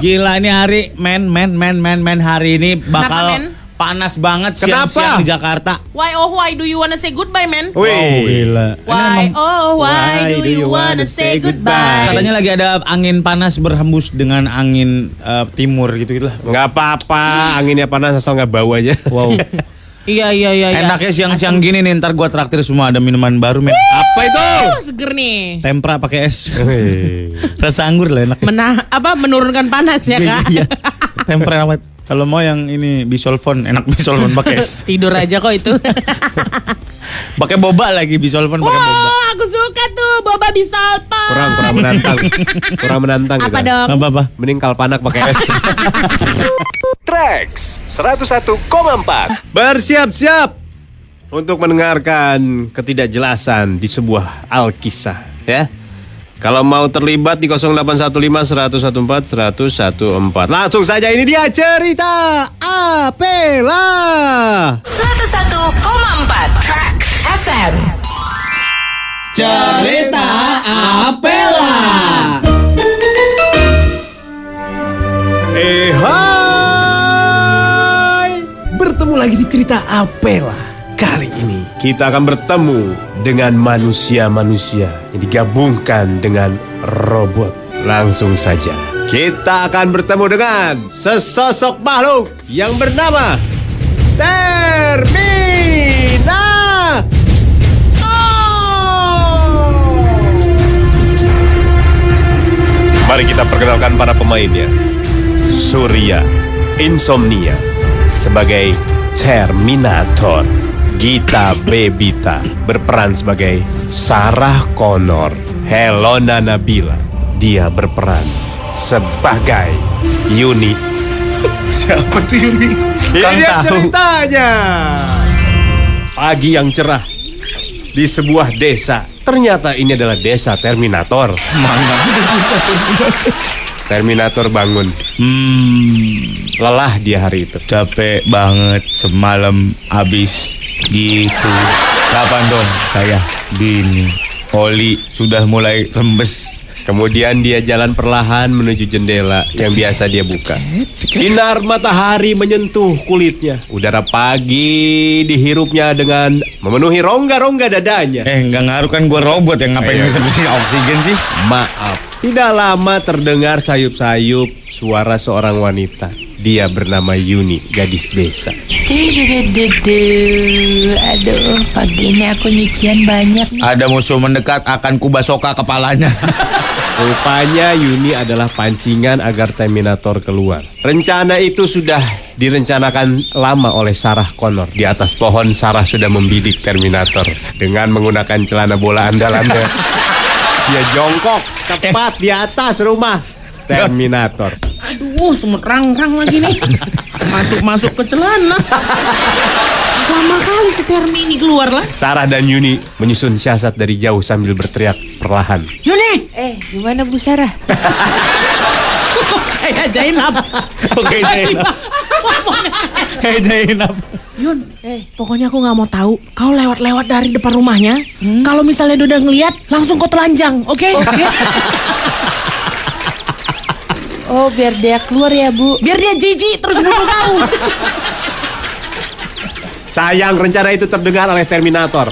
Gila ini hari men hari ini bakal panas banget siang-siang di Jakarta. Why oh why do you wanna say goodbye, man? Wow, gila. Why oh why do you wanna say goodbye? Katanya lagi ada angin panas berhembus dengan angin timur gitu-gitulah. Gak apa-apa, anginnya panas asal gak bau aja. Wow. Iya. Enaknya siang-siang gini nih, ntar gua traktir semua, ada minuman baru, men. Apa itu? Seger nih. Tempra pakai es. Rasa anggur lah enak. Menurunkan panas ya, Kak? Iya. Tempra amat. Kalau mau yang ini bisolfon, enak bisolfon pakai es. Tidur aja kok itu. Pakai boba lagi, bisolfon pakai boba. Wow, aku suka tuh boba bisolfon. Kurang menantang. Kurang menantang. Apa dong? Apa? Mending kalpanak pakai es. Trax 101,4. Bersiap-siap untuk mendengarkan ketidakjelasan di sebuah alkisah, ya. Kalau mau terlibat di 0815 114 114. Langsung saja, ini dia cerita Apela 101,4 Trax FM. Cerita Apela. Hai, bertemu lagi di cerita Apela. Kali ini kita akan bertemu dengan manusia-manusia yang digabungkan dengan robot. Langsung saja, kita akan bertemu dengan sesosok makhluk yang bernama Terminator. Mari kita perkenalkan para pemainnya. Surya Insomnia sebagai Terminator. Gita Bebita berperan sebagai Sarah Connor. Helona Nabila, dia berperan sebagai Yuni. Siapa tuh Yuni? Ini dia ceritanya. Pagi yang cerah di sebuah desa. Ternyata ini adalah desa Terminator. Mana desa Terminator? Terminator bangun. Lelah dia hari itu. Capek banget semalam habis. Gitu. Kapan dong saya gini? Oli sudah mulai rembes. Kemudian dia jalan perlahan menuju jendela yang biasa dia buka. Sinar matahari menyentuh kulitnya. Udara pagi dihirupnya dengan memenuhi rongga-rongga dadanya. Enggak ngaruh kan gue robot, yang ngapain ngisep oksigen sih? Maaf. Tidak lama terdengar sayup-sayup suara seorang wanita. Dia bernama Yuni, gadis desa. Aduh, pagi ini aku nyucian banyak. Ada musuh mendekat, akan kubasoka kepalanya. Rupanya Yuni adalah pancingan agar Terminator keluar. Rencana itu sudah direncanakan lama oleh Sarah Connor. Di atas pohon, Sarah sudah membidik Terminator dengan menggunakan celana bola andalannya. Dia jongkok tepat di atas rumah Terminator. Aduh, semut rang-rang lagi nih. Masuk-masuk ke celana. Lama kali si Termini keluar lah. Sarah dan Yuni menyusun siasat dari jauh sambil berteriak perlahan. Yuni! Gimana Bu Sarah? Kayak Zainab. Oke, Zainab. Kayak Zainab. Yun, pokoknya aku gak mau tahu. Kau lewat-lewat dari depan rumahnya. Kalau misalnya udah ngeliat, langsung kau telanjang, oke? Oh, biar dia keluar ya, Bu. Biar dia jijik terus bunuh kau. Sayang, rencana itu terdengar oleh Terminator.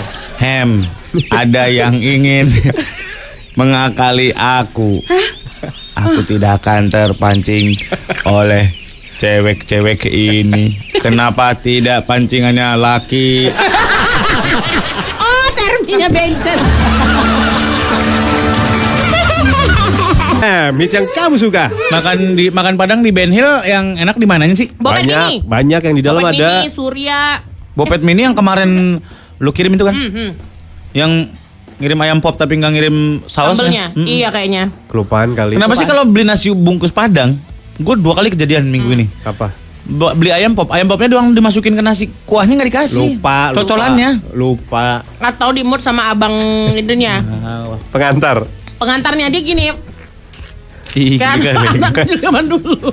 Ada yang ingin mengakali aku. Aku tidak akan terpancing oleh cewek-cewek ini. Kenapa tidak pancingannya laki? Termina bencet. Hits yang kamu suka. Makan Padang di Ben Hill yang enak di mananya sih? Banyak yang di dalam Bopet ada. Mini, Surya. Bopet Mini yang kemarin lu kirim itu kan? Yang ngirim ayam pop tapi nggak ngirim sausnya. Iya kayaknya. Kelupaan kali. Kenapa sih kalau beli nasi bungkus Padang? Gue 2 kali kejadian minggu ini. Apa? Beli ayam popnya doang dimasukin ke nasi, kuahnya nggak dikasih. Cocolannya lupa. Atau dimut sama abang itunya. Pengantarnya dia gini. Anak kecil zaman dulu.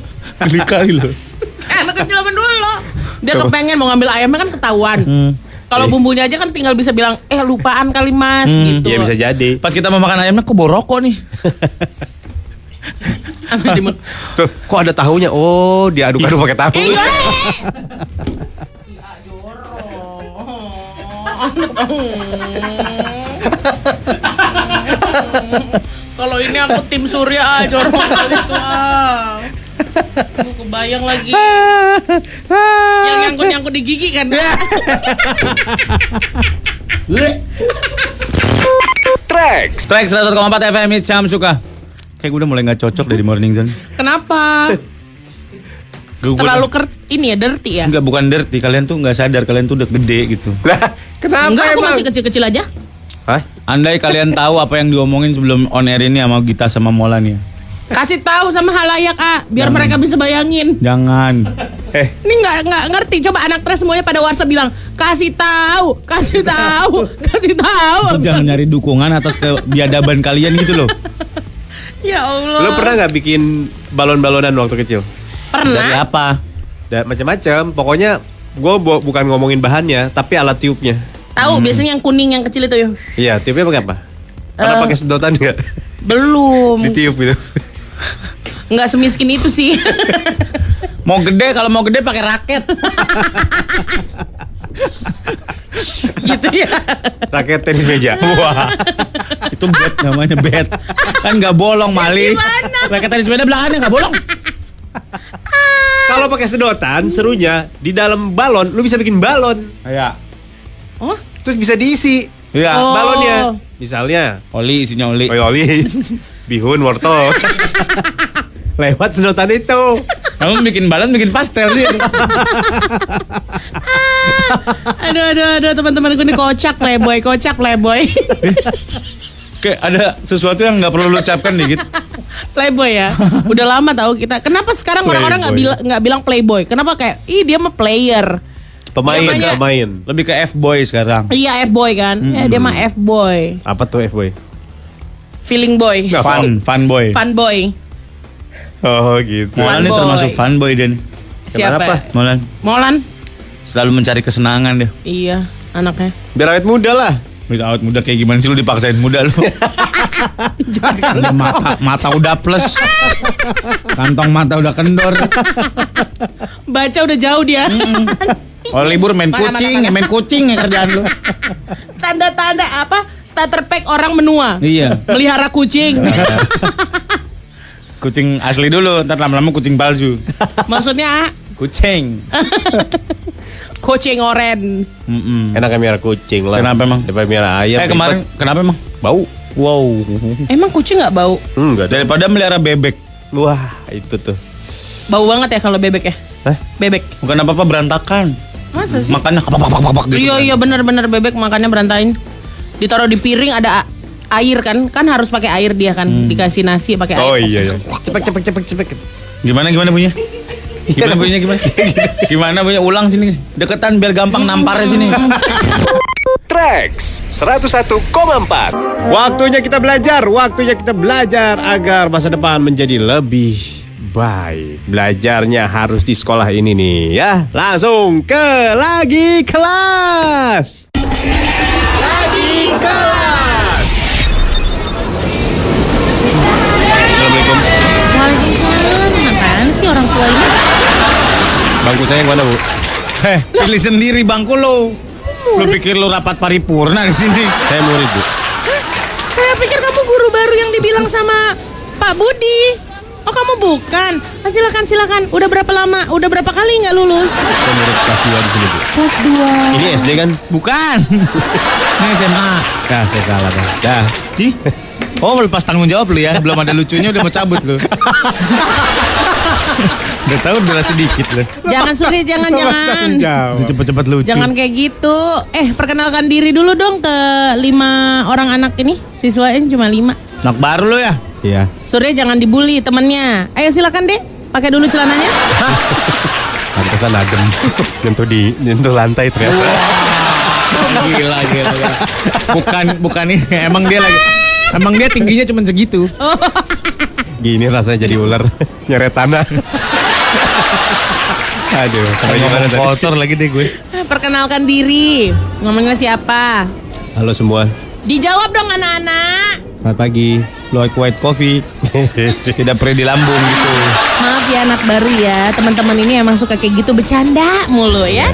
Dia kepengen mau ngambil ayamnya kan ketahuan. Kalau bumbunya aja kan tinggal bisa bilang lupaan kali mas gitu. Iya bisa jadi. Pas kita mau makan ayamnya kok boroko nih. Tuh, kok ada tahunya? Oh, diaduk-aduk pakai tahu. Kalau ini aku tim Surya aja orang itu ah. Aku kebayang lagi. Yang nyangkut di gigi kan. Trax. Trax 104 FM It's Syam Suka. Kayak gue udah mulai enggak cocok dari Morning Zone. Kenapa? Terlalu ini ya dirty ya? Enggak, bukan dirty. Kalian tuh enggak sadar kalian tuh udah gede gitu. Lah, kenapa? Enggak, aku masih kecil-kecil aja. Hah? Andai kalian tahu apa yang diomongin sebelum on air ini sama Gita sama Mola nih. Kasih tahu sama halayak, A, biar jangan, mereka bisa bayangin. Jangan. Ini nggak ngerti. Coba anak tres semuanya pada WhatsApp bilang, kasih tahu. Jangan nyari dukungan atas kebiadaban kalian gitu loh. Ya Allah. Lo pernah nggak bikin balon-balonan waktu kecil? Pernah. Dari apa? Macam-macam. Pokoknya gue bukan ngomongin bahannya, tapi alat tiupnya. Tahu biasanya yang kuning yang kecil itu ya? Iya, tiupnya pakai apa? Ada pakai sedotan nggak? Belum. Ditiup gitu. Nggak semiskin itu sih. Kalau mau gede pakai raket. Gitu ya. Raket tenis meja. Wah. Itu bet namanya, bet. Kan nggak bolong mali. Raket tenis meja belakangnya nggak bolong. Kalau pakai sedotan serunya di dalam balon, lu bisa bikin balon. Iya. Oh, terus bisa diisi. Iya, oh. Balonnya. Misalnya, oli isinya oli. Bihun, wortel. Lewat sedotan itu. Kamu bikin balon, bikin pastel sih. Aduh, teman-teman gue ini kocak playboy. Kayak ada sesuatu yang enggak perlu lu ucapkan dikit. Playboy ya. Udah lama tahu kita. Kenapa sekarang orang-orang enggak bilang playboy? Kenapa kayak dia mah player? Pemain. Lebih ke F-boy sekarang. Iya, F-boy kan. Ya, dia mah F-boy. Apa tuh F-boy? Feeling boy. Fun boy. Oh gitu. Molan ini termasuk fun boy, Den. Siapa? Apa? Molan. Selalu mencari kesenangan dia. Iya, anaknya. Biar awet muda lah. Biar awet muda kayak gimana sih lu dipaksain muda lu? Jangan. Mata udah plus. Kantong mata udah kendor. Baca udah jauh dia. Kalau libur main kucing ya kerjaan lu. Tanda-tanda apa? Starter pack orang menua. Iya. Melihara kucing. Kucing asli dulu, ntar lama-lama kucing palsu. Maksudnya? Kucing. Kucing oren. Enaknya melihara kucing lah. Kenapa emang? Daripada melihara ayam. Kemarin kenapa emang? Bau. Wow. Emang kucing nggak bau? Enggak. Daripada melihara bebek. Wah, itu tuh. Bau banget ya kalau bebek ya? Hah? Bebek. Bukan apa-apa berantakan. Masa sih? Makannya kapak gitu. Iya, benar bebek makannya berantain. Ditaruh di piring ada air kan harus pakai air dia kan. Dikasih nasi pakai air. Oh iya. Cepek. Gimana punya? Gimana punya? Gimana punya? Ulang sini. Deketan biar gampang namparnya sini. Trax 101,4. Waktunya kita belajar agar masa depan menjadi lebih baik. Belajarnya harus di sekolah ini nih ya. Langsung ke Lagi kelas. Assalamualaikum. Waalaikumsalam. Apaan sih orang tuanya? Bangku saya yang mana, Bu? Pilih sendiri bangku lo. Lu pikir lu rapat paripurna di sini? Saya murid, Bu. Saya pikir kamu guru baru yang dibilang sama Pak Budi. Oh, kamu bukan. Nah, silakan. Udah berapa lama? Udah berapa kali nggak lulus? Saya murid kelas 2 di sini, Bu. Kelas 2. Ini SD kan? Bukan. Ini SMA. Nah, saya salah kan. Dah. Ih. Oh, lepas tanggung jawab lu ya. Belum ada lucunya udah mau cabut lu. Udah tahu udah sedikit lu. Jangan. Cepet-cepet lucu. Jangan kayak gitu. Perkenalkan diri dulu dong ke 5 orang anak ini. Siswain cuma 5. Anak baru lu ya? Iya. Surya jangan dibully temennya. Ayo silakan deh, pakai dulu celananya. Pantesan adem. Nyentuh lantai ternyata. Gila. Bukan ini. Emang dia tingginya cuma segitu. Gini rasanya jadi ular nyeret tanah. Aduh, gimana tadi? Kotor lagi deh gue. Perkenalkan diri. Ngomongnya siapa? Halo semua. Dijawab dong anak-anak. Selamat pagi. White coffee. Tidak perih di lambung gitu. Maaf ya anak baru ya, teman-teman ini emang suka kayak gitu, bercanda mulu ya.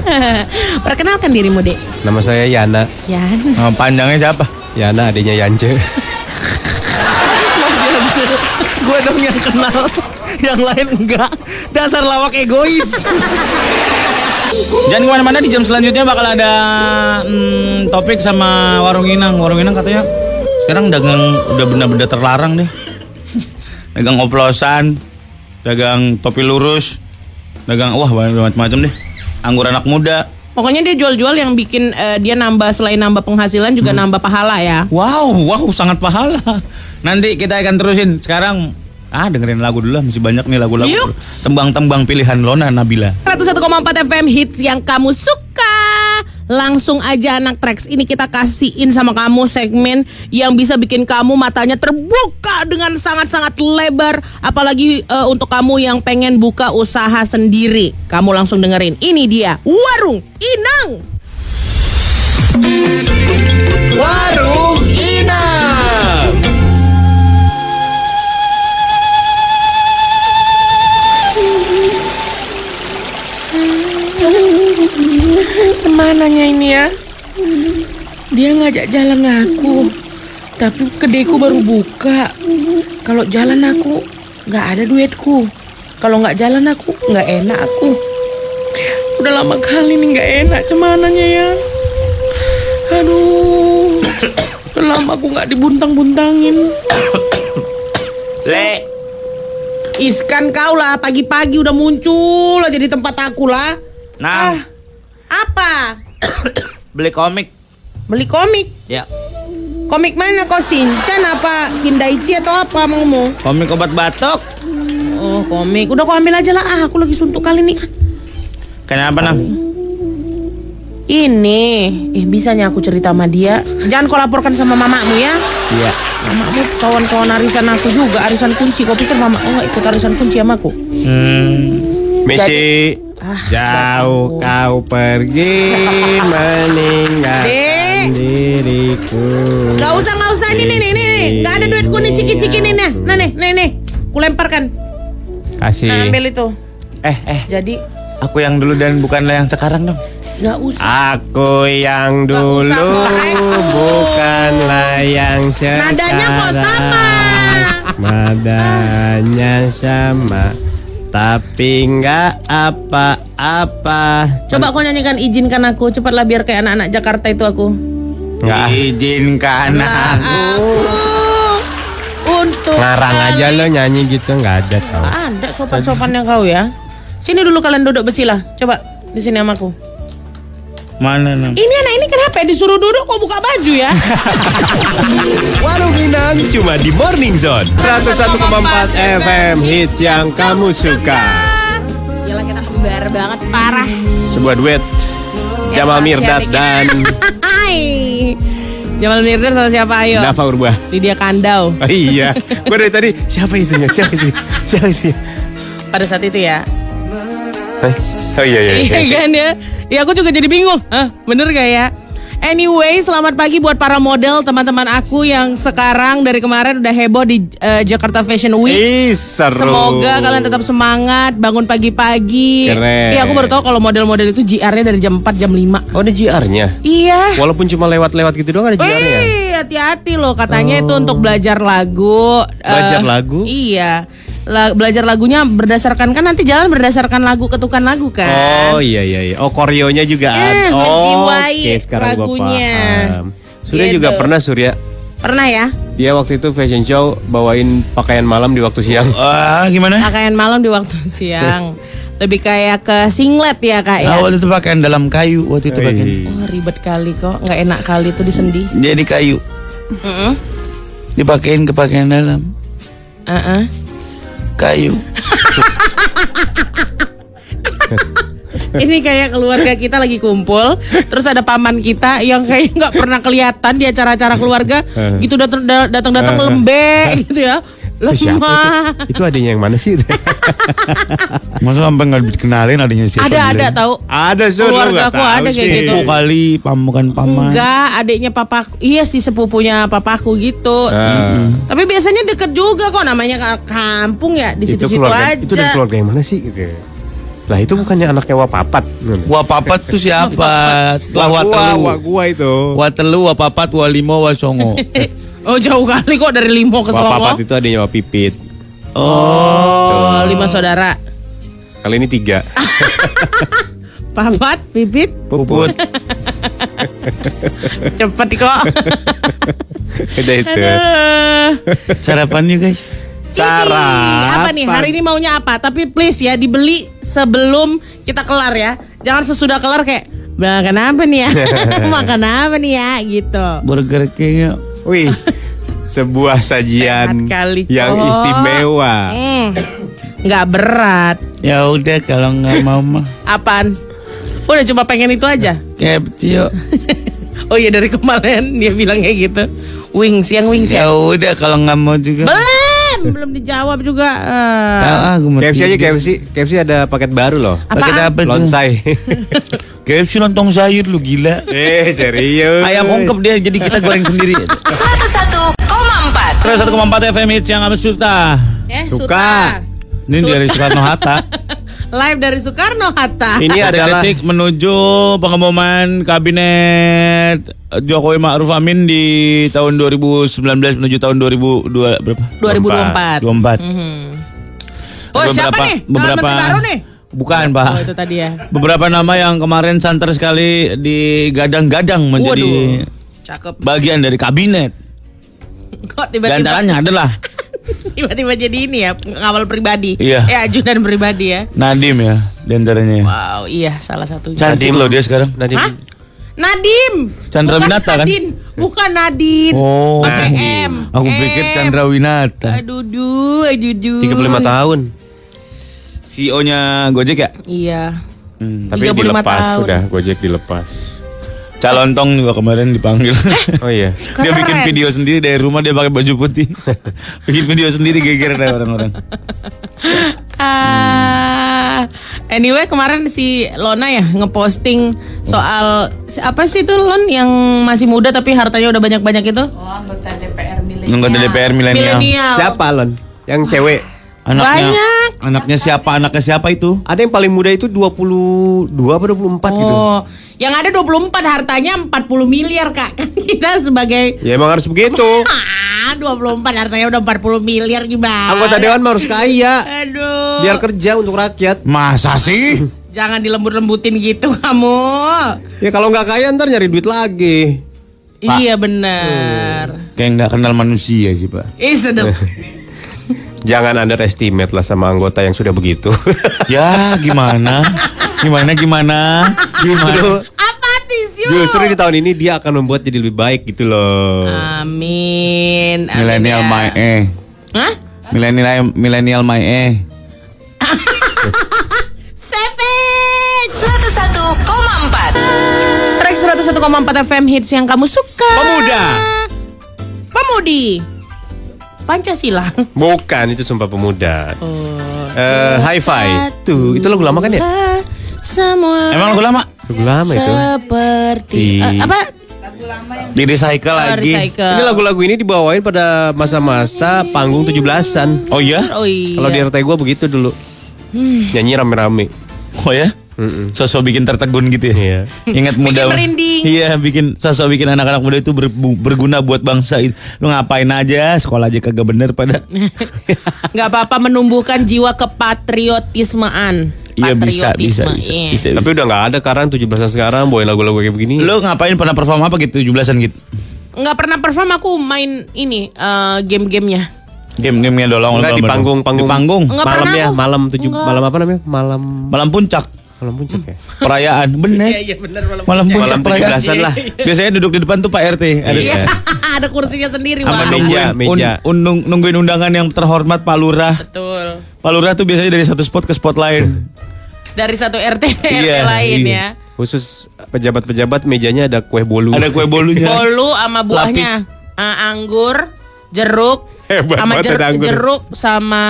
Perkenalkan dirimu, Dek. Nama saya Yana. Yana. Oh, panjangnya siapa? Yana, adiknya Yance. Mas Yance, gue dong yang kenal, yang lain enggak. Dasar lawak egois. Jangan kemana-mana, di jam selanjutnya bakal ada topik sama Warung Inang. Warung Inang katanya sekarang dagang udah benda-benda terlarang deh. Dagang oplosan, dagang topi lurus, dagang wah banyak macam deh. Anggur anak muda. Pokoknya dia jual-jual yang bikin dia nambah, selain nambah penghasilan juga nambah pahala ya. Wow, sangat pahala. Nanti kita akan terusin. Sekarang dengerin lagu dulu lah, masih banyak nih lagu-lagu. Tembang-tembang pilihan Lona Nabila. 101,4 FM hits yang kamu suka. Langsung aja anak Trax, ini kita kasihin sama kamu segmen yang bisa bikin kamu matanya terbuka dengan sangat-sangat lebar. Apalagi untuk kamu yang pengen buka usaha sendiri. Kamu langsung dengerin, ini dia Warung Inang. Warung Inang. Cemananya ini ya. Dia ngajak jalan aku, tapi kedeku baru buka. Kalau jalan aku gak ada duitku. Kalau gak jalan aku gak enak aku. Udah lama kali nih gak enak cemananya ya. Aduh, udah lama aku gak dibuntang-buntangin. Lek Iskan kau lah, pagi-pagi udah muncul aja di tempat aku lah. Nah, apa? Beli komik? Ya. Komik mana kau, Shinchan apa Kindaichi atau apa maumu? Komik obat batuk. Oh, komik. Udah kau ambil aja lah, aku lagi suntuk kali nih. Kenapa, Nam? Ini, bisanya aku cerita sama dia. Jangan kau laporkan sama mamamu ya. Iya. Mamamu kawan-kawan arisan aku juga, arisan kunci. Kau pikir mamamu gak ikut arisan kunci sama aku? Misi. Jauh kau pergi meninggalkan diriku. Gak usah nih. Gak ada duitku nih, ciki-ciki nih. Nah nih. Kulemparkan. Kasih. Nah, ambil itu. Jadi aku yang dulu dan bukanlah yang sekarang dong. Gak usah. Aku yang dulu bukanlah yang sekarang. Nadanya kok sama. Nadanya sama. Tapi nggak apa-apa. Coba kau nyanyikan Izinkan Aku. Cepatlah biar kayak anak-anak Jakarta itu aku. Nggak izinkan aku untuk ngarang aja lo nyanyi gitu. Nggak ada tau. Ada sopan-sopannya kau ya. Sini dulu kalian duduk besilah. Coba di sini sama aku. Mana Nam? Ini anak ini kenapa ya? Disuruh duduk kok buka baju ya? Warung Inang cuma di Morning Zone 101,4 FM hits yang kamu suka. Gila kita kembar banget parah. Sebuah duet Jamal Mirdad dan Jamal Mirdad sama siapa ayo? Nafa Urbah. Lydia Kandau. Oh iya. Gue dari tadi siapa istrinya? Pada saat itu ya. Oh iya. Kan ya. Ya aku juga jadi bingung. Bener gak ya? Anyway, selamat pagi buat para model teman-teman aku yang sekarang dari kemarin udah heboh di Jakarta Fashion Week. Seru. Semoga kalian tetap semangat, bangun pagi-pagi. Keren. Iya, aku baru tahu kalau model-model itu GR-nya dari jam 4 jam 5. Oh, ada GR-nya? Iya. Walaupun cuma lewat-lewat gitu doang ada GR-nya. Hati-hati loh katanya itu untuk belajar lagu. Belajar lagu? Iya. Belajar lagunya berdasarkan kan nanti jalan berdasarkan lagu, ketukan lagu kan. Oh iya. Oh koreonya juga ada. Oh oke, sekarang gue paham. Surya gitu. Juga pernah Surya. Pernah ya. Dia waktu itu fashion show bawain pakaian malam di waktu siang. Gimana? Pakaian malam di waktu siang. Lebih kayak ke singlet ya kak ya. Waktu itu pakaian dalam kayu waktu itu pakaian. Oh ribet kali kok, nggak enak kali itu disendi. Jadi kayu. Dipakein ke pakaian dalam. Kayu. Ini kayak keluarga kita lagi kumpul, terus ada paman kita yang kayak nggak pernah kelihatan di acara-acara keluarga, gitu datang-datang lembek gitu ya. Itu adanya yang mana sih? Masa sampai gak dikenalin adanya siapa? Ada tahu. Ada solo gak tahu ada sih. Sepupu kali, bukan paman. Enggak, adiknya papaku. Iya sih, sepupunya papaku gitu. Tapi biasanya deket juga kok, namanya kampung ya, di situ-situ aja. Itu dari keluarga yang mana sih? Lah itu bukannya anaknya Wapapat. Wapapat tuh siapa? Setelah Watelu. Wagua itu. Watelu, Wapapat, Walimo, Wasongo. Oh jauh kali kok dari Limo ke Songo. Wapapat itu adanya Wapipit. Oh, 5 saudara. Kali ini 3. Papat, Pipit, Puput. Cepet kok. Udah itu. Sarapan yuk guys. Cara apa nih hari ini maunya apa? Tapi please ya dibeli sebelum kita kelar ya. Jangan sesudah kelar kayak makan apa nih ya? Makan apa nih ya? Gitu. Burger King. Wih, sebuah sajian yang istimewa. Nggak berat. Ya udah kalau nggak mau mah. Apaan? Udah coba pengen itu aja. Kepcio. Oh iya dari kemarin dia bilang kayak gitu. Wings yang wings ya. Ya udah kalau nggak mau juga. Belum dijawab juga. KFC aja, KFC ada paket baru loh. Paket apa? Lonsai. KFC lontong sayur lu gila. Serius. Ayam ungkep dia jadi kita goreng sendiri. 101,4. 101,4 FM hits yang amat suka. Suka. Ini dari Soekarno Hatta. Live dari Soekarno Hatta. Ini adalah detik menuju pengumuman kabinet Jokowi Ma'ruf Amin di tahun 2019 menuju tahun 2002 berapa? 2024. 24. Mm-hmm. Oh, beberapa, siapa nih? Beberapa baru nih? Bukan, Pak. Oh, itu tadi ya. Beberapa nama yang kemarin santer sekali digadang-gadang menjadi bagian dari kabinet. Kok tiba-tiba? Gantarannya adalah tiba-tiba jadi ini ya, pengawal pribadi. Iya. Ajudan pribadi ya. Nadim ya, di antaranya. Wow, iya salah satunya. Cantik loh dia sekarang. Nadim. Hah? Nadim Chandrawinata kan? Bukan Nadine. Oh okay, aku pikir Chandrawinata. Aduh 35 tahun CEO nya Gojek ya? Iya tapi dilepas tahun. Sudah Gojek dilepas. Calontong juga kemarin dipanggil. Oh iya. Dia bikin video sendiri dari rumah, dia pakai baju putih. Bikin video sendiri geger dari orang-orang. Anyway kemarin si Lona ya ngeposting soal apa sih itu Lon yang masih muda tapi hartanya udah banyak-banyak itu? Oh, anggota DPR milenial. Anggota DPR milenial. Siapa Lon? Yang cewek. Anaknya. Banyak. Anaknya siapa itu? Ada yang paling muda itu 22 atau 24 gitu. Oh. Yang ada 24 hartanya 40 miliar Kak. Kita sebagai ya emang harus begitu. 24 hartanya udah 40 miliar gimana? Anggota dewan harus kaya. Aduh. Biar kerja untuk rakyat. Masa sih? Jangan dilembut-lembutin gitu kamu. Ya kalau nggak kaya ntar nyari duit lagi. Pak. Iya benar. Kayak nggak kenal manusia sih Pak. Sedap. Jangan underestimate lah sama anggota yang sudah begitu. Ya gimana? Gimana? Justru di tahun ini dia akan membuat jadi lebih baik gitu loh. Amin. Milenial my eh. Hah? Milenial my eh. Savage 101,4. Trax 101,4 FM hits yang kamu suka. Pemuda. Pemudi. Pancasila. Bukan, itu Sumpah Pemuda. Hi-Fi. Tuh, itu lagu lama kan ya? Semua. Emang lagu lama? Lagu lama itu. Seperti apa? Lagu lama yang di-recycle lagi. Ini lagu-lagu ini dibawain pada masa-masa panggung 17-an. Oh iya? Kalau di RT gue begitu dulu. Nyanyi rame-rame. Oh ya? Sosok bikin tertegun gitu ya. Ingat muda. Bikin merinding. Iya, bikin anak-anak muda itu berguna buat bangsa. Lu ngapain aja, sekolah aja kagak bener pada. Enggak apa-apa menumbuhkan jiwa kepatriotisman. Iya bisa. Tapi udah enggak ada sekarang 17-an sekarang bawain lagu-lagu kayak begini. Lu ngapain pernah perform apa gitu 17-an gitu? Enggak pernah perform, aku main ini game-gamenya. Game-gamenya doang. Enggak di panggung-panggung. Malam apa namanya? Malam puncak. Malam puncak ya? Perayaan, bener. Iya, bener malam puncak perayaan. Lah. Biasanya duduk di depan tuh Pak RT. Iya, ada kursinya sendiri. Sama meja. Nungguin undangan yang terhormat Pak Lurah. Betul. Pak Lurah tuh biasanya dari satu spot ke spot lain. Dari satu RT ke RT lain ya. Khusus pejabat-pejabat mejanya ada kue bolu. Ada kue bolunya. Bolu sama buahnya. Anggur, jeruk, Hebat sama jeruk sama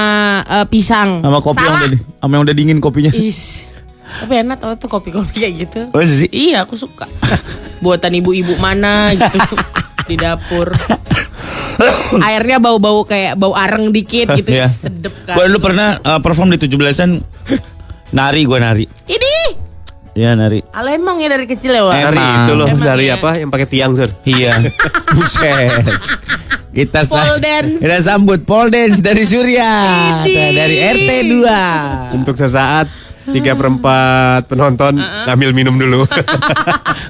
pisang. Sama kopi yang udah dingin kopinya. Is. Tapi enak tau tuh kopi-kopi kayak gitu. Oh sih? Iya, aku suka. Buatan ibu-ibu mana gitu di dapur. Airnya bau-bau kayak bau areng dikit gitu, yeah. Sedep kan. Gue dulu pernah perform di 17-an. Nari. Ini? Iya, nari. Ala emang ya dari kecil ya, Wak? Nari itu loh, dari ya. Apa? Yang pakai tiang, Sur. Iya. Buset. Kita pole dance. Kita sambut pole dance dari Surya. Dari RT2. Untuk sesaat 3/4 penonton ngambil minum dulu.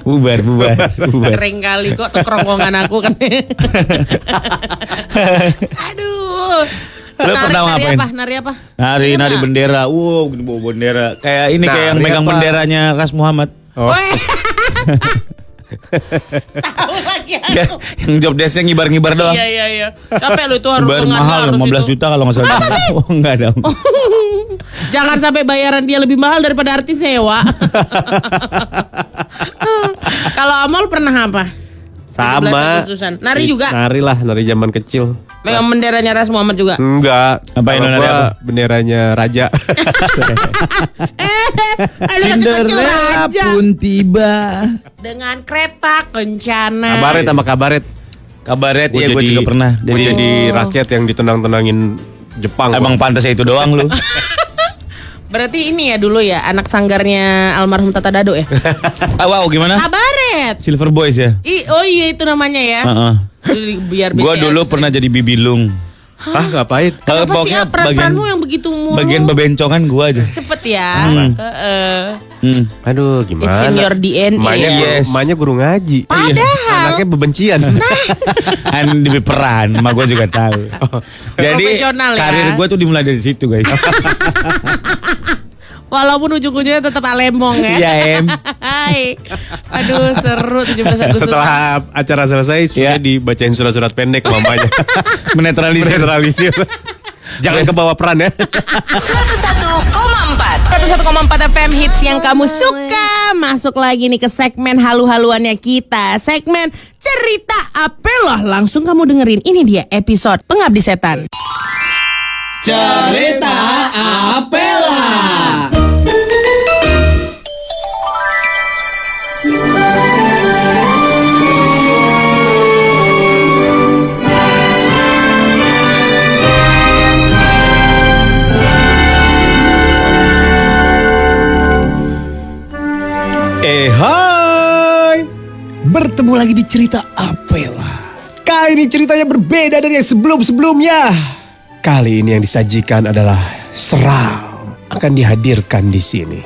Bubar. Kering kali kok kerongkongan aku kan. Aduh. Lu pernah ngapain? Nari apa? Nari bendera. Wow, bawa bendera. Kayak ini nari kayak yang megang benderanya Ras Muhammad. Oh. Tahu lagi aku. Ya, yang job desknya ngibar-ngibar doang. Iya. Capek lu itu harus mahal 15 juta kalau enggak salah. Oh, enggak dong. Jangan sampai bayaran dia lebih mahal daripada artis sewa. Kalau Amol pernah apa? Sama. Nari juga? Nari zaman kecil. Megang benderanya Ras Muhammad juga? Enggak. Apa? Benderanya raja. Cinderella pun tiba dengan kereta kencana. Kabaret ya, gue juga pernah. Jadi rakyat yang ditendang-tendangin Jepang. Emang pantasnya itu doang lu. Berarti ini ya dulu ya anak sanggarnya almarhum Tata Dado ya. Wow, gimana? Kabaret. Silver Boys ya. Oh iya itu namanya ya. Biar gue dulu pernah jadi bibilung. Hah, ngapain? Kenapa sih peran-peranmu yang begitu mulu? Bagian bebencongan gue aja. Cepet ya. Aduh, gimana? It's in your DNA. Emaknya guru ngaji. Padahal anaknya bebencian. Kan di peran, emak gue juga tahu. Jadi karir gue tuh dimulai dari situ, guys. Walaupun ujung-ujungnya tetap alemong ya. Iya, aduh, seru 17 Agustus. Setelah acara selesai, sudah dibacain surat-surat pendek mamanya. Menetralisir. Jangan ke bawah peran ya. 101,4 FM hits yang kamu suka. Masuk lagi nih ke segmen halu-haluannya kita. Segmen cerita apeloh. Langsung kamu dengerin. Ini dia episode Pengabdi Setan. Cerita Apela. Hai, bertemu lagi di cerita Apela. Kali ini ceritanya berbeda dari yang sebelum-sebelumnya. Kali ini yang disajikan adalah seram akan dihadirkan di sini.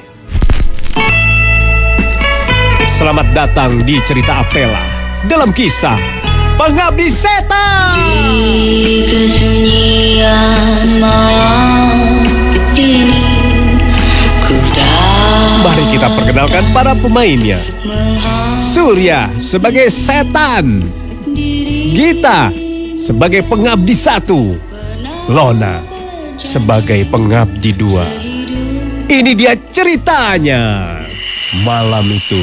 Selamat datang di cerita Apela dalam kisah Pengabdi Setan. Di kesunyian malam ini, mari kita perkenalkan para pemainnya. Surya sebagai setan, Gita sebagai pengabdi satu, Lona sebagai pengabdi dua. Ini dia ceritanya. Malam itu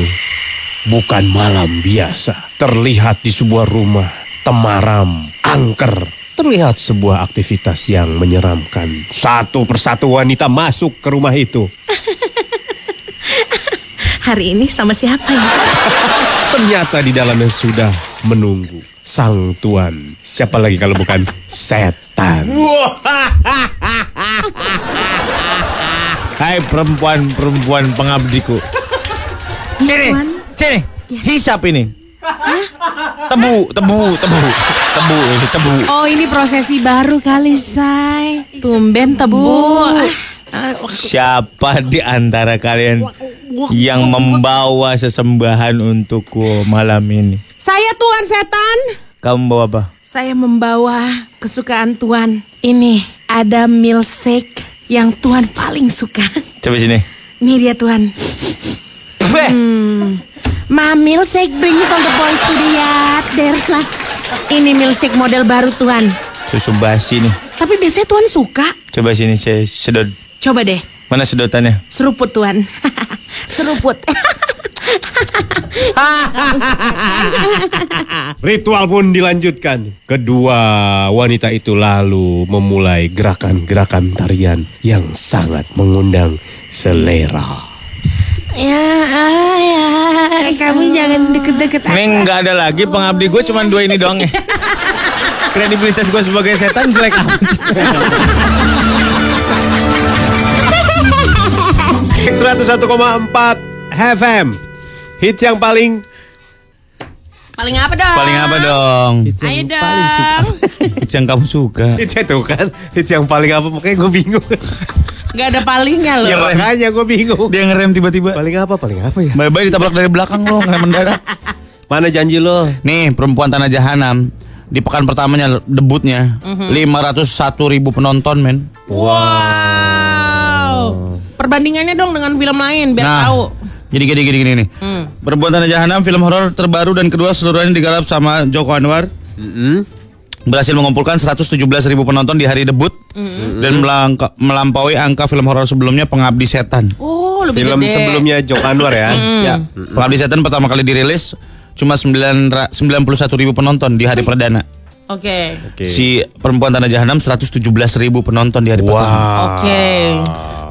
bukan malam biasa. Terlihat di sebuah rumah temaram, angker. Terlihat sebuah aktivitas yang menyeramkan. Satu persatu wanita masuk ke rumah itu. Hari ini sama siapa ya? Ternyata di dalamnya sudah menunggu sang tuan. Siapa lagi kalau bukan setan. Hai perempuan pengabdiku. Sini. Ya. Hisap ini. Hah? Tebu. Oh, ini prosesi baru kali, Say. Tumben tebu. Siapa di antara kalian yang membawa sesembahan untukku malam ini? Saya Tuan Setan. Kamu bawa apa? Saya membawa kesukaan Tuan. Ini ada milkshake yang Tuan paling suka. Coba sini. Nih dia Tuan. Ma, milkshake brings all the boys to the yard. There's lah. Ini milkshake model baru Tuan. Susu basi nih. Tapi biasanya Tuan suka. Coba sini saya sedot. Coba deh. Mana sedotannya? Seruput Tuan. Seruput. Ritual pun dilanjutkan. Kedua wanita itu lalu memulai gerakan-gerakan tarian yang sangat mengundang selera. Kamu jangan deket-deket. Neng, gak ada lagi pengabdi gue, cuman dua ini doang ya. Kredibilitas gue sebagai setan jelek amat. X 101,4 FM. Hits yang paling apa dong? Paling apa dong? Ayo dong. Hits yang kamu suka. Hits itu kan, hits yang paling apa? Makanya gue bingung. Gak ada palingnya loh. Ya makanya gue bingung. Dia ngerem tiba-tiba. Paling apa ya? Baik-baik ditabrak dari belakang loh, ngerem mendadak. Mana janji lo? Nih, Perempuan Tanah Jahanam. Di pekan pertamanya debutnya 501.000 penonton, men. Wow. Perbandingannya dong dengan film lain biar tahu. Jadi gini nih. Perempuan Tanah Jahanam, film horor terbaru dan kedua seluruhnya digarap sama Joko Anwar. Berhasil mengumpulkan 117.000 penonton di hari debut dan melampaui angka film horor sebelumnya Pengabdi Setan. Oh, lebih film gede. Sebelumnya Joko Anwar ya. Ya. Pengabdi Setan pertama kali dirilis cuma 91.000 penonton di hari perdana. Oke. Si Perempuan Tanah Jahanam 117.000 penonton di hari pertama. Oke.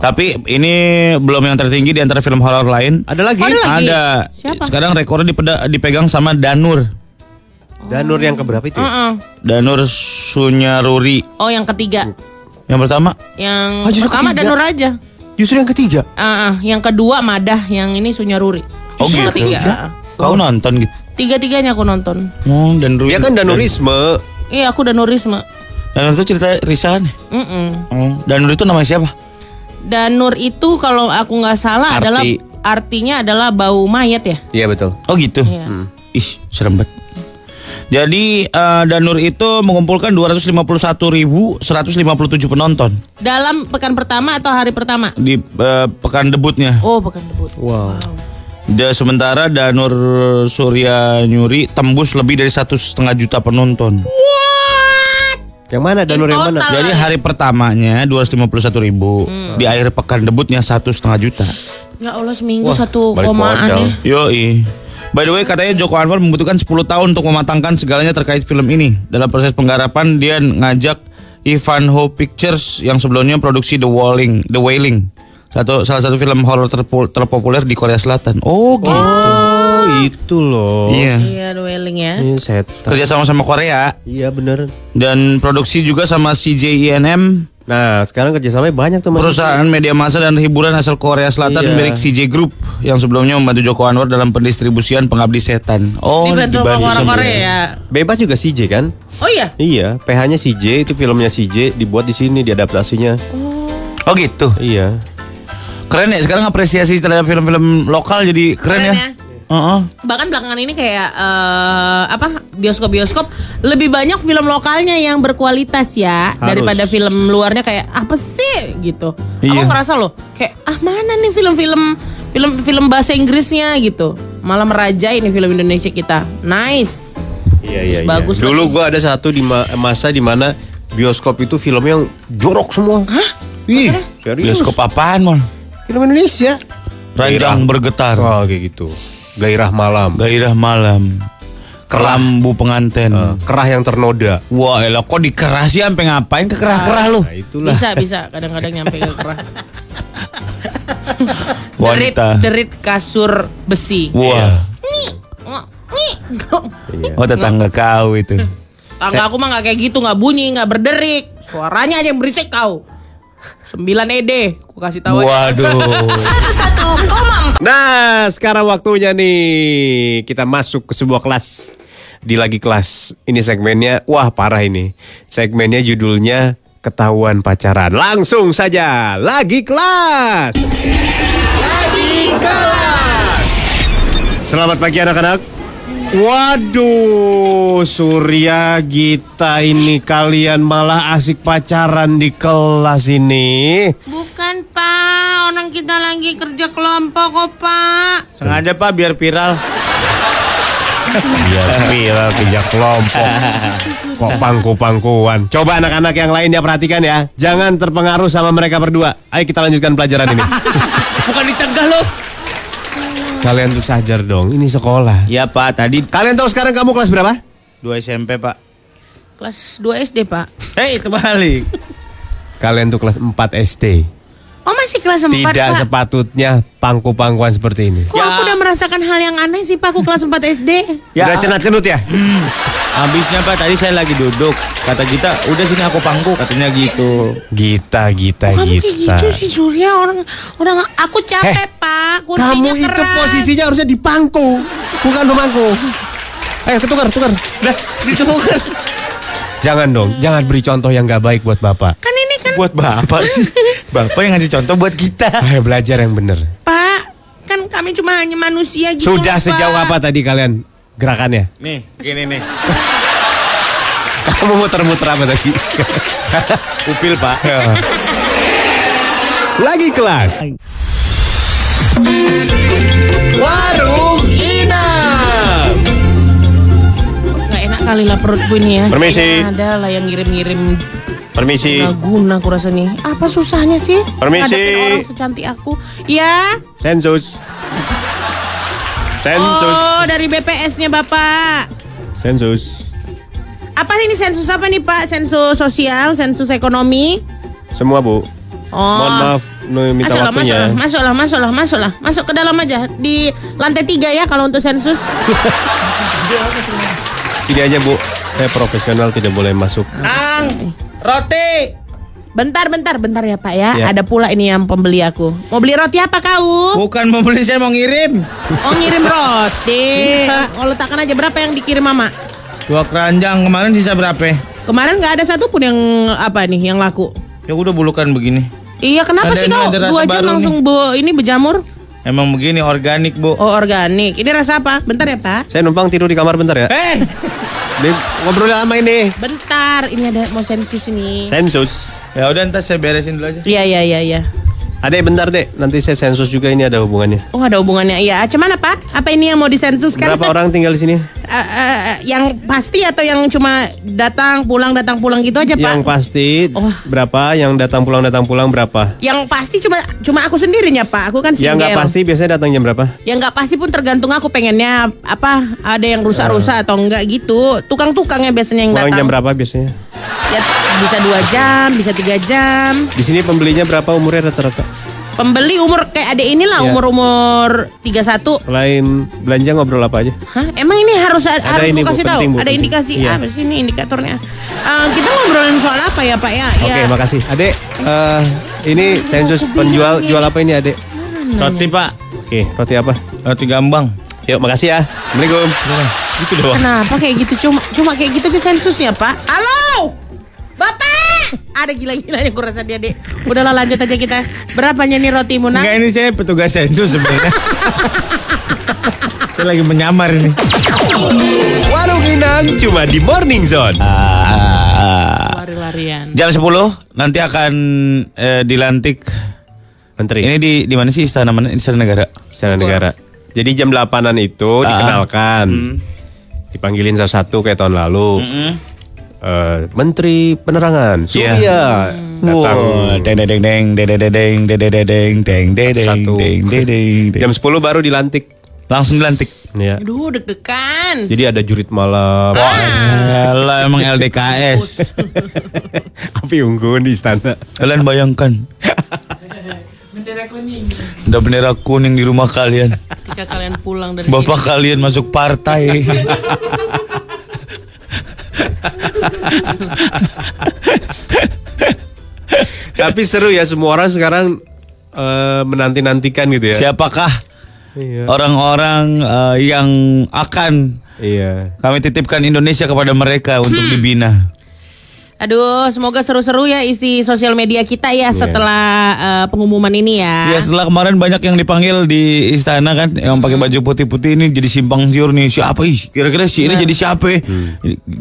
Tapi ini belum yang tertinggi di antara film horor lain. Ada lagi? Ada. Siapa? Sekarang rekornya dipegang sama Danur. Danur yang keberapa itu? Danur Sunyaruri. Oh, yang ketiga. Yang pertama? Yang pertama Danur aja. Justru yang ketiga? Yang kedua Madah, yang ini Sunyaruri. Oh gitu. Yang ketiga. Kau nonton gitu? Tiga-tiganya aku nonton. Dia kan Danurisme. Iya, aku Danurisme. Danur itu cerita Risan. Danur itu namanya siapa? Danur itu kalau aku nggak salah adalah artinya adalah bau mayat ya. Iya betul. Oh gitu. Iya. Ih, serem banget. Jadi Danur itu mengumpulkan 251.157 penonton dalam pekan pertama atau hari pertama? Di pekan debutnya. Oh, pekan debut. Wow. Sementara Danur Surya Nyuri tembus lebih dari 1,5 juta penonton. What? Yang mana Danur yang mana? Jadi hari pertamanya 251.000, di akhir pekan debutnya 1,5 juta. Ya Allah, seminggu 1,an. Yoi. By the way, katanya Joko Anwar membutuhkan 10 tahun untuk mematangkan segalanya terkait film ini. Dalam proses penggarapan dia ngajak Ivanhoe Pictures yang sebelumnya produksi The Wailing. Salah satu film horor terpopuler di Korea Selatan. Oh gitu. Oh itu loh. Iya The Wailing ya. Kerja sama Korea. Iya bener. Dan produksi juga sama CJINM. Nah sekarang kerjasamanya banyak tuh. Perusahaan media massa dan hiburan asal Korea Selatan milik CJ Group yang sebelumnya membantu Joko Anwar dalam pendistribusian Pengabdi Setan. Oh dibantu orang Korea. Bebas juga CJ kan? Oh iya. Iya. PH-nya CJ, itu filmnya CJ dibuat di sini, diadaptasinya. Oh gitu. Iya. Keren ya, sekarang apresiasi terhadap film-film lokal jadi keren ya. Bahkan belakangan ini kayak bioskop-bioskop lebih banyak film lokalnya yang berkualitas ya. Harus. Daripada film luarnya kayak apa sih gitu. Aku ngerasa loh kayak mana nih film-film bahasa Inggrisnya gitu. Malah merajai nih film Indonesia kita. Nice. Iya. Bagus. Dulu gua ada satu di masa di mana bioskop itu film yang jorok semua. Hah? Ih, bioskop apaan, Mon? Film Indonesia, ranjang bergetar, kayak gitu. Gairah malam, kelambu penganten, kerah yang ternoda. Wah elah, kok dikerah sih, sampai ngapain ke kerah-kerah lu? Nah, bisa kadang-kadang nyampe ke kerah. Derit kasur besi. Wah. Oh tetangga kau itu. Tetangga aku mah nggak kayak gitu, nggak bunyi, nggak berderik. Suaranya aja yang berisik kau. 9 ED, aku kasih tahu. Waduh. 101,4. Nah, sekarang waktunya nih kita masuk ke sebuah kelas. Kelas ini segmennya, wah parah ini. Segmennya judulnya Ketahuan Pacaran. Langsung saja, Lagi kelas. Selamat pagi anak-anak. Waduh, Surya, Gita ini kalian malah asik pacaran di kelas ini. Bukan, Pak. Orang kita lagi kerja kelompok kok, Pak. Sengaja, Pak, biar viral. Kerja kelompok. Kok pangku-pangkuan. Coba anak-anak yang lain ya perhatikan ya. Jangan terpengaruh sama mereka berdua. Ayo kita lanjutkan pelajaran ini. Bukan dicegah loh. Kalian tuh sadar dong, ini sekolah. Iya Pak, tadi. Kalian tahu sekarang kamu kelas berapa? 2 SMP, Pak. Kelas 2 SD, Pak. Eh, itu balik. Kalian tuh kelas 4 SD. Oh, masih kelas 4, Tidak Pak. Sepatutnya pangku-pangkuan seperti ini. Kok ya. Aku udah merasakan hal yang aneh sih, Pak. Aku kelas 4 SD. Ya. Udah cenut-cenut ya? Habisnya, Pak. Tadi saya lagi duduk. Kata Gita, udah sini aku pangku. Katanya gitu. Gita. Kamu kayak gitu sih, Surya. Orang aku capek, Pak. Kuncinya kamu keras. Itu posisinya harusnya di pangku. Bukan rumahku. Ayo, ketukar. Udah, ditukar. Jangan dong. Jangan beri contoh yang gak baik buat Bapak. Kan ini kan. Buat Bapak sih. Bapak yang ngasih contoh buat kita. Ayo belajar yang bener, Pak. Kan kami cuma hanya manusia gitu. Sudah lho, sejauh Pak. Apa tadi kalian gerakannya? Nih, gini nih. Kamu muter-muter apa tadi? Upil, Pak. Lagi kelas Warung Inam. Gak enak kali lah perutku ini ya. Permisi. Ada lah yang ngirim-ngirim. Permisi. Nggak guna aku rasa nih. Apa susahnya sih? Permisi. Ngadepin orang secantik aku. Ya. Sensus. Oh, dari BPS-nya Bapak. Sensus. Apa ini sensus apa nih, Pak? Sensus sosial, sensus ekonomi? Semua, Bu. Oh. Mohon maaf, minta waktunya. Masuklah. Masuk ke dalam aja. Di lantai 3 ya kalau untuk sensus. Sini aja, Bu. Saya profesional, tidak boleh masuk. Roti. Bentar ya, Pak ya. Ada pula ini yang pembeli aku. Mau beli roti apa kau? Bukan mau beli, saya mau ngirim. Oh, ngirim roti. Oh, letakkan aja berapa yang dikirim Mama? 2 keranjang. Kemarin sisa berapa? Kemarin nggak ada satupun yang apa nih yang laku. Ya udah bulukan begini. Iya, kenapa sih kau? 2 jam langsung Bu ini berjamur. Emang begini organik, Bu. Oh, organik. Ini rasa apa? Bentar ya, Pak. Saya numpang tidur di kamar bentar ya. Ngobrol lama ini. Bentar, ini ada mau sensus ini. Sensus. Ya udah ntar saya beresin dulu aja. Iya. Adek bentar, Dek. Nanti saya sensus juga, ini ada hubungannya. Oh, ada hubungannya. Iya, cuman apa? Apa ini yang mau disensuskan? Berapa orang tinggal di sini? Yang pasti atau yang cuma datang pulang gitu aja, Pak? Yang pasti. Oh. Berapa? Yang datang pulang berapa? Yang pasti cuma aku sendirinya, Pak. Aku kan single. Yang nggak pasti biasanya datang jam berapa? Yang nggak pasti pun tergantung aku pengennya apa? Ada yang rusak-rusak atau enggak gitu. Tukang-tukangnya biasanya yang datang. Pulang jam berapa biasanya? Ya, bisa 2 jam, bisa 3 jam. Di sini pembelinya berapa umurnya rata-rata? Pembeli umur kayak adek inilah, umur 31. Selain belanja ngobrol apa aja? Hah? Emang ini harus ini, kasih tahu? Ada indikasi apa sih ini indikatornya? Kita ngobrolin soal apa ya, Pak ya? Oke, makasih. Adek, ini sensus penjual ya. Jual apa ini, Adek? Roti, Pak. Oke, roti apa? Roti gambang. Yuk, makasih ya. Assalamualaikum. Gitu doang. Kenapa kayak gitu? Cuma kayak gitu aja sensusnya, Pak. Halo? Bapak! Ada gila-gilanya gue rasa dia, Dek. Udahlah lanjut aja kita. Berapanya nih rotimu, Nak? Enggak, ini saya petugas sensus sebenarnya. Saya lagi menyamar ini. Warung Inang cuma di Morning Zone. Lari-larian. Jam 10 nanti akan dilantik menteri. Ini di mana sih istana mana? Istana negara. Istana negara. Jadi jam 8-an itu dikenalkan. Dipanggilin satu-satu kayak tahun lalu. Menteri Penerangan Surya datang. Jam 10 baru dilantik. Langsung dilantik. Ya. Aduh, deg-degan. Jadi ada jurit malam. Alah, emang LDKS. Api unggun di istana. Kalian bayangkan. Bendera kuning. Ada bendera kuning di rumah kalian. Ketika kalian pulang dari Bapak sini. Kalian masuk partai. Tapi seru ya, semua orang sekarang menanti-nantikan gitu ya. Siapakah orang-orang yang akan kami titipkan Indonesia kepada mereka untuk dibina. Aduh, semoga seru-seru ya isi sosial media kita ya setelah pengumuman ini ya. Ya, setelah kemarin banyak yang dipanggil di istana kan, yang pakai baju putih-putih ini jadi simpang siur nih. Siapa kira-kira sih ini jadi siapa?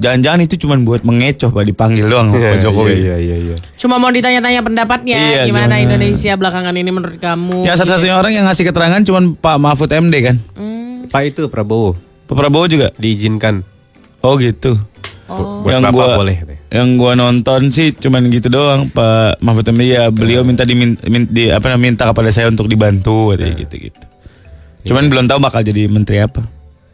Jangan-jangan itu cuma buat mengecoh, Pak, dipanggil doang sama Pak Jokowi. Iya. Cuma mau ditanya-tanya pendapatnya gimana Indonesia belakangan ini menurut kamu? Ya, satu-satunya orang yang ngasih keterangan cuma Pak Mahfud MD kan. Pak itu Prabowo. Pak Prabowo juga diizinkan. Oh gitu. Yang gua nonton sih cuman gitu doang, Pak Mahfud MD ya, beliau minta kepada saya untuk dibantu gitu. Cuman belum tahu bakal jadi menteri apa.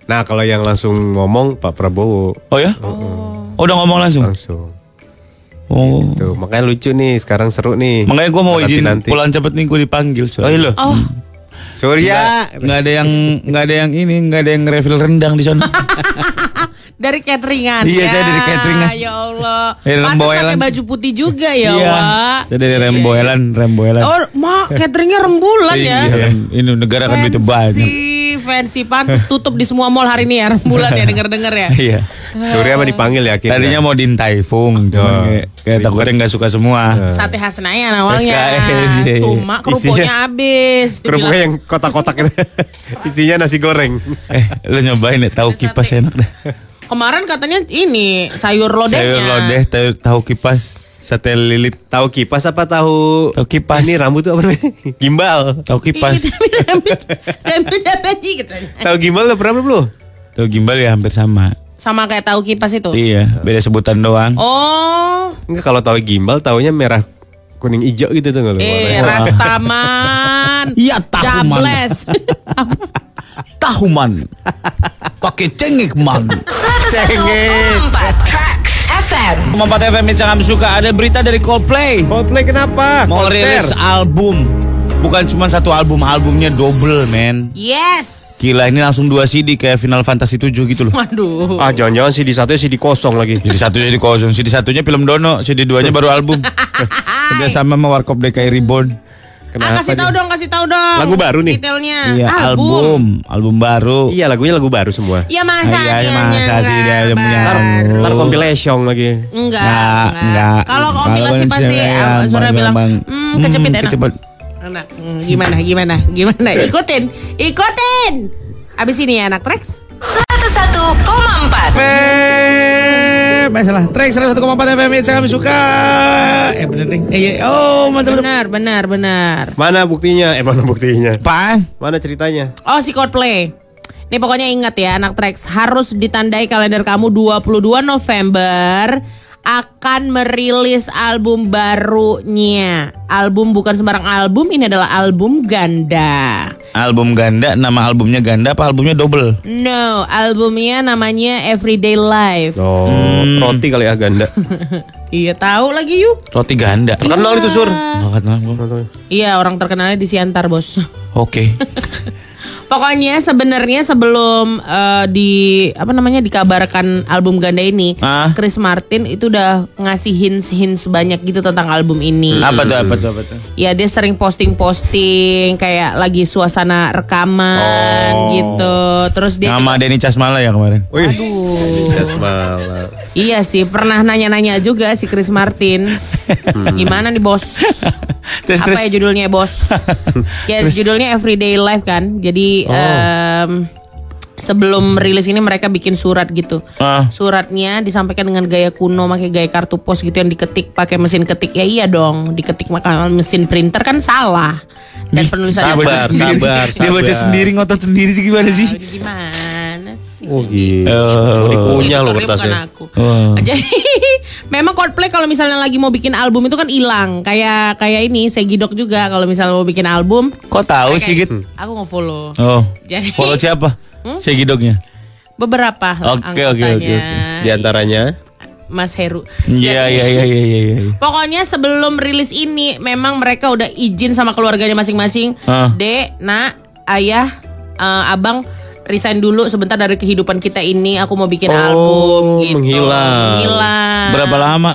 Nah kalau yang langsung ngomong Pak Prabowo. Oh ya? Oh udah ngomong langsung? Langsung. Oh gitu. Makanya lucu nih, sekarang seru nih. Makanya gue mau izin pulang cepet nih, gue dipanggil. Oh iya loh. Surya nggak ada yang refill rendang di sana. Dari cateringan. Iya, saya dari cateringan. Ya Allah. Pantes pakai baju putih juga ya, Wak. Iya. Dari Remboelan. Oh, mak cateringnya rembulan ya. Iya, ini negara kan begitu banyak. Fancy, pantes tutup di semua mall hari ini ya rembulan ya, denger-denger ya. Iya. Surya mah dipanggil ya akhirnya. Tadinya mau Din Taifung, cuman kayak takutnya enggak suka semua. Sate khas Senayan awalnya. Cuma kerupuknya habis. Kerupuk yang kotak-kotak itu. Isinya nasi goreng. Lu nyobain ya, tahu kipas enak dah. Kemarin katanya ini sayur lodehnya. Sayur lodeh, tahu kipas, sate lilit. Tahu kipas apa tahu? Tahu kipas. Ini rambut tuh apa namanya? Gimbal. Tahu kipas. Tahu gimbal lo pernah belum? Tahu gimbal ya hampir sama. Sama kayak tahu kipas itu. Iya, beda sebutan doang. Oh. Enggak, kalau tahu gimbal taunya merah kuning hijau gitu tuh enggak lo. Rastaman. Iya, tahuman. Jables. Tahuman. Pakai cengik man. 104 Trax FM. 104 FM yang kami suka. Ada berita dari Coldplay. Coldplay kenapa? Mau rilis album. Bukan cuma satu album, albumnya double, men. Yes. Gila, ini langsung 2 CD kayak Final Fantasy 7 gitu loh. Waduh. Ah, jangan-jangan CD satunya CD kosong lagi. CD satunya CD kosong. CD satunya film Dono, CD 2-nya baru album. Udah sama Warkop DKI Reborn. Kasih tahu dong. Lagu baru nih. Detailnya. Iya, album baru. Iya, lagunya lagu baru semua. Iya, masa sih dia punya. Entar compilation lagi. Enggak. Kalau kompilasi pasti Surya bilang, kecepit enak. Gimana? Ikutin. Abis ini ya anak Trax. 101,4. Masalah Trax 101,4 FM yang kami suka. Benar. Mana buktinya? Apaan? Mana ceritanya? Oh, si Coldplay. Nih pokoknya ingat ya anak Trax, harus ditandai kalender kamu. 22 November akan merilis album barunya. Album bukan sembarang album, ini adalah album ganda. Album ganda, nama albumnya ganda apa albumnya double? No, albumnya namanya Everyday Life. Oh, roti kali ya ganda. Iya, tahu lagi yuk. Roti ganda. Terkenal itu Sur. Iya, orang terkenalnya di Siantar, Bos. Oke. Pokoknya sebenarnya sebelum dikabarkan album ganda ini, Chris Martin itu udah ngasih hints banyak gitu tentang album ini. Apa tuh? Ya dia sering posting kayak lagi suasana rekaman gitu. Terus dia sama Denny Casmala ya kemarin. Wih. Aduh. Casmala. Iya sih, pernah nanya-nanya juga si Chris Martin. Gimana nih, Bos? Apa ya judulnya, Bos? Ya judulnya Everyday Life kan. Jadi sebelum rilis ini mereka bikin surat gitu. Suratnya disampaikan dengan gaya kuno, pakai gaya kartu pos gitu yang diketik pakai mesin ketik. Ya iya dong, diketik pakai mesin printer kan salah. Dan penulisannya sabar. Dia baca sendiri, ngotot sendiri gimana sih? Oh gitu. Dikunyah loh kertasnya. Jadi memang Coldplay kalau misalnya lagi mau bikin album itu kan hilang. Kayak ini Segidok juga kalau misalnya mau bikin album. Kok tahu sih gitu? Aku nge-follow. Oh. Jadi follow siapa? Segidoknya. Beberapa anggotanya. Di antaranya Mas Heru. Iya. Pokoknya sebelum rilis ini memang mereka udah izin sama keluarganya masing-masing. Dek, nak, ayah, abang resign dulu sebentar dari kehidupan kita ini. Aku mau bikin album gitu. Menghilang. Berapa lama?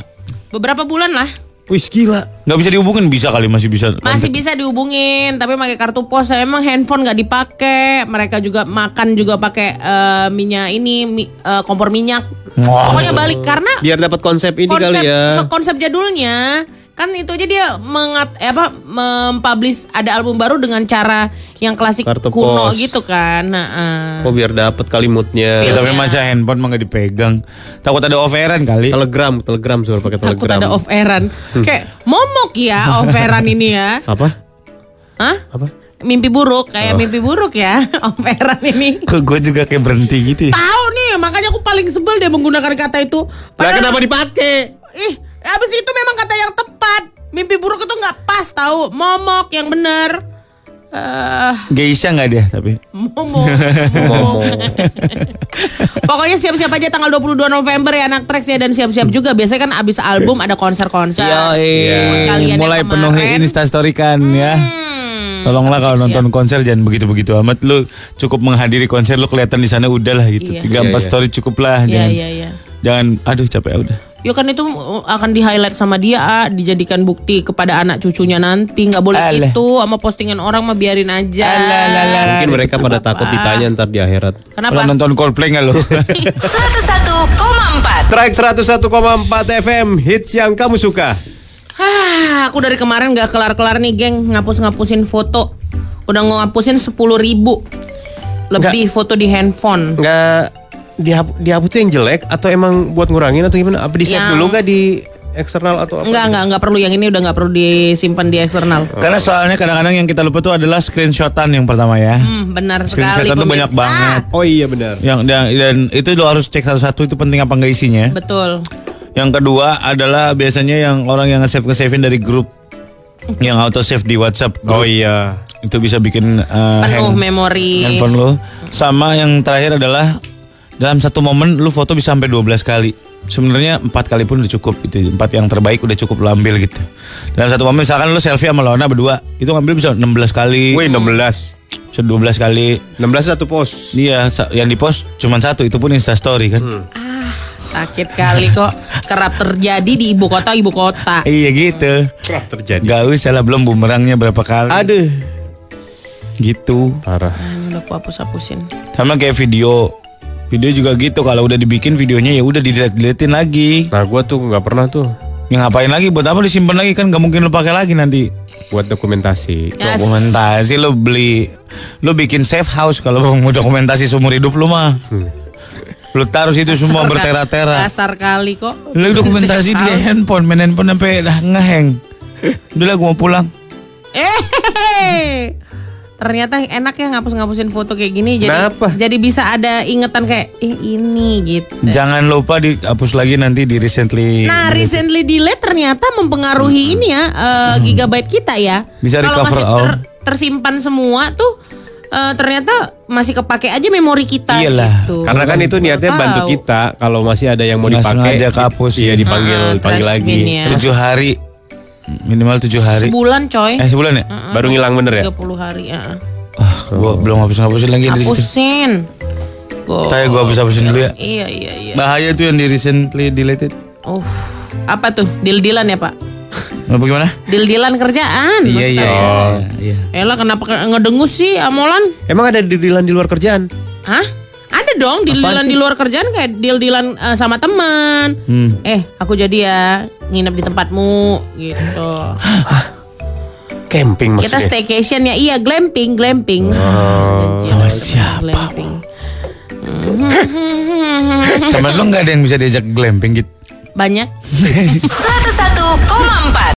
Beberapa bulan lah. Wih gila. Gak bisa dihubungin? Bisa kali, masih bisa. Masih bisa dihubungin, tapi pakai kartu pos. Emang handphone gak dipakai. Mereka juga makan juga pakai kompor minyak. Pokoknya balik karena biar dapat konsep ini kali ya. Konsep jadulnya. Kan itu aja dia mempublish ada album baru dengan cara yang klasik kuno gitu kan. Biar dapat kali moodnya. Tapi masa handphone mah gak dipegang. Takut ada off-airan kali. Telegram suruh pakai telegram. Takut ada off-airan. Kayak momok ya off-airan ini ya. Apa? Mimpi buruk ya off-airan ini. Kok gue juga kayak berhenti gitu ya. Tahu nih, makanya aku paling sebel dia menggunakan kata itu. Padahal kenapa dipakai? Abis itu memang kata yang tepat. Mimpi buruk itu gak pas, tahu. Momok yang bener. Geisha nggak dia tapi Momo. Pokoknya siap-siap aja tanggal 22 November ya anak Trax ya. Dan siap-siap juga biasanya kan abis album ada konser-konser. Kalian mulai penuhi instastory kan ya. Tolonglah kalau nonton konser jangan begitu-begitu amat. Lu cukup menghadiri konser, lu kelihatan di sana udahlah gitu. 3-4 story cukuplah. Jangan aduh capek udah. Ya kan itu akan di-highlight sama dia, dijadikan bukti kepada anak cucunya nanti. Gak boleh gitu sama postingan orang mah biarin aja. Mungkin mereka pada takut ditanya ntar di akhirat. Kenapa? Pernah nonton Coldplay gak lo? 101,4 Trax 101,4 FM, hits yang kamu suka. Aku dari kemarin gak kelar-kelar nih geng, ngapus-ngapusin foto. Udah ngapusin 10,000 lebih gak, foto di handphone. Gak dihapus yang jelek atau emang buat ngurangin atau gimana? Apa di-save dulu gak di eksternal atau apa? Enggak perlu, yang ini udah gak perlu disimpan di eksternal. Karena soalnya kadang-kadang yang kita lupa tuh adalah screenshotan yang pertama ya. Benar sekali. Screenshotan tuh banyak banget. Oh iya benar. Dan itu lo harus cek satu-satu itu penting apa enggak isinya. Betul. Yang kedua adalah biasanya yang orang yang nge-save-in dari grup yang auto-save di WhatsApp. Grup. Oh iya. Itu bisa bikin penuh memori handphone lo. Sama yang terakhir adalah dalam satu momen lu foto bisa sampai 12 kali. Sebenarnya 4 kali pun udah cukup gitu. 4 yang terbaik udah cukup lu ambil gitu. Dalam satu momen misalkan lu selfie sama Lona berdua, itu ngambil bisa 16 kali. Wih 16. Bisa 12 kali. 16 satu post. Iya, yang di post cuma satu, itu pun Insta story kan. Sakit kali kok. Kerap terjadi di ibu kota. Iya gitu. Kerap terjadi. Gak usah lah, belum bumerangnya berapa kali. Aduh. Gitu. Parah. Udah aku hapus-hapusin. Sama kayak video juga gitu, kalau udah dibikin videonya ya udah diliatin lagi. Nah gue tuh nggak pernah tuh. Yang ngapain lagi? Buat apa disimpan lagi kan? Gak mungkin lo pakai lagi nanti. Buat dokumentasi. Yes. Dokumentasi lo beli, lo bikin safe house kalau mau dokumentasi seumur hidup lo mah. Lo taruh situ semua bertera-tera. Kasar kali kok. Lo dokumentasi di handphone, main handphone sampai dah ngeheng. Udah lah gue mau pulang. Ternyata enak ya ngapus-ngapusin foto kayak gini. Kenapa? Jadi bisa ada ingetan kayak ini gitu. Jangan lupa dihapus lagi nanti di recently. Nah recently delete ternyata mempengaruhi ini ya gigabyte kita ya. Bisa recover. Kalau masih tersimpan semua tuh ternyata masih kepake aja memori kita. Iyalah gitu. Karena kan itu niatnya bantu kita. Kalau masih ada yang mau dipakai kapus. Iya dipanggil lagi ya. 7 hari minimal 7 hari. Sebulan coy. Sebulan ya? Baru ngilang bener ya? 30 hari ya. Gue belum hapusin lagi dari situ. Hapusin. Tanya gue hapusin dulu ya. Iya. Bahaya tuh yang di recently deleted. Apa tuh? Deal-dealan ya pak? Bagaimana? Deal-dealan kerjaan. Iya. Elah kenapa ngedengus sih Amolan? Emang ada deal-dealan di luar kerjaan? Hah? Ada dong deal-dealan di luar kerjaan kayak deal-dealan sama teman. Aku jadi ya nginep di tempatmu gitu. Camping maksudnya. Kita staycation ya. Iya, glamping. Siapa? Temen lo gak ada yang bisa diajak glamping gitu? Banyak. 101,4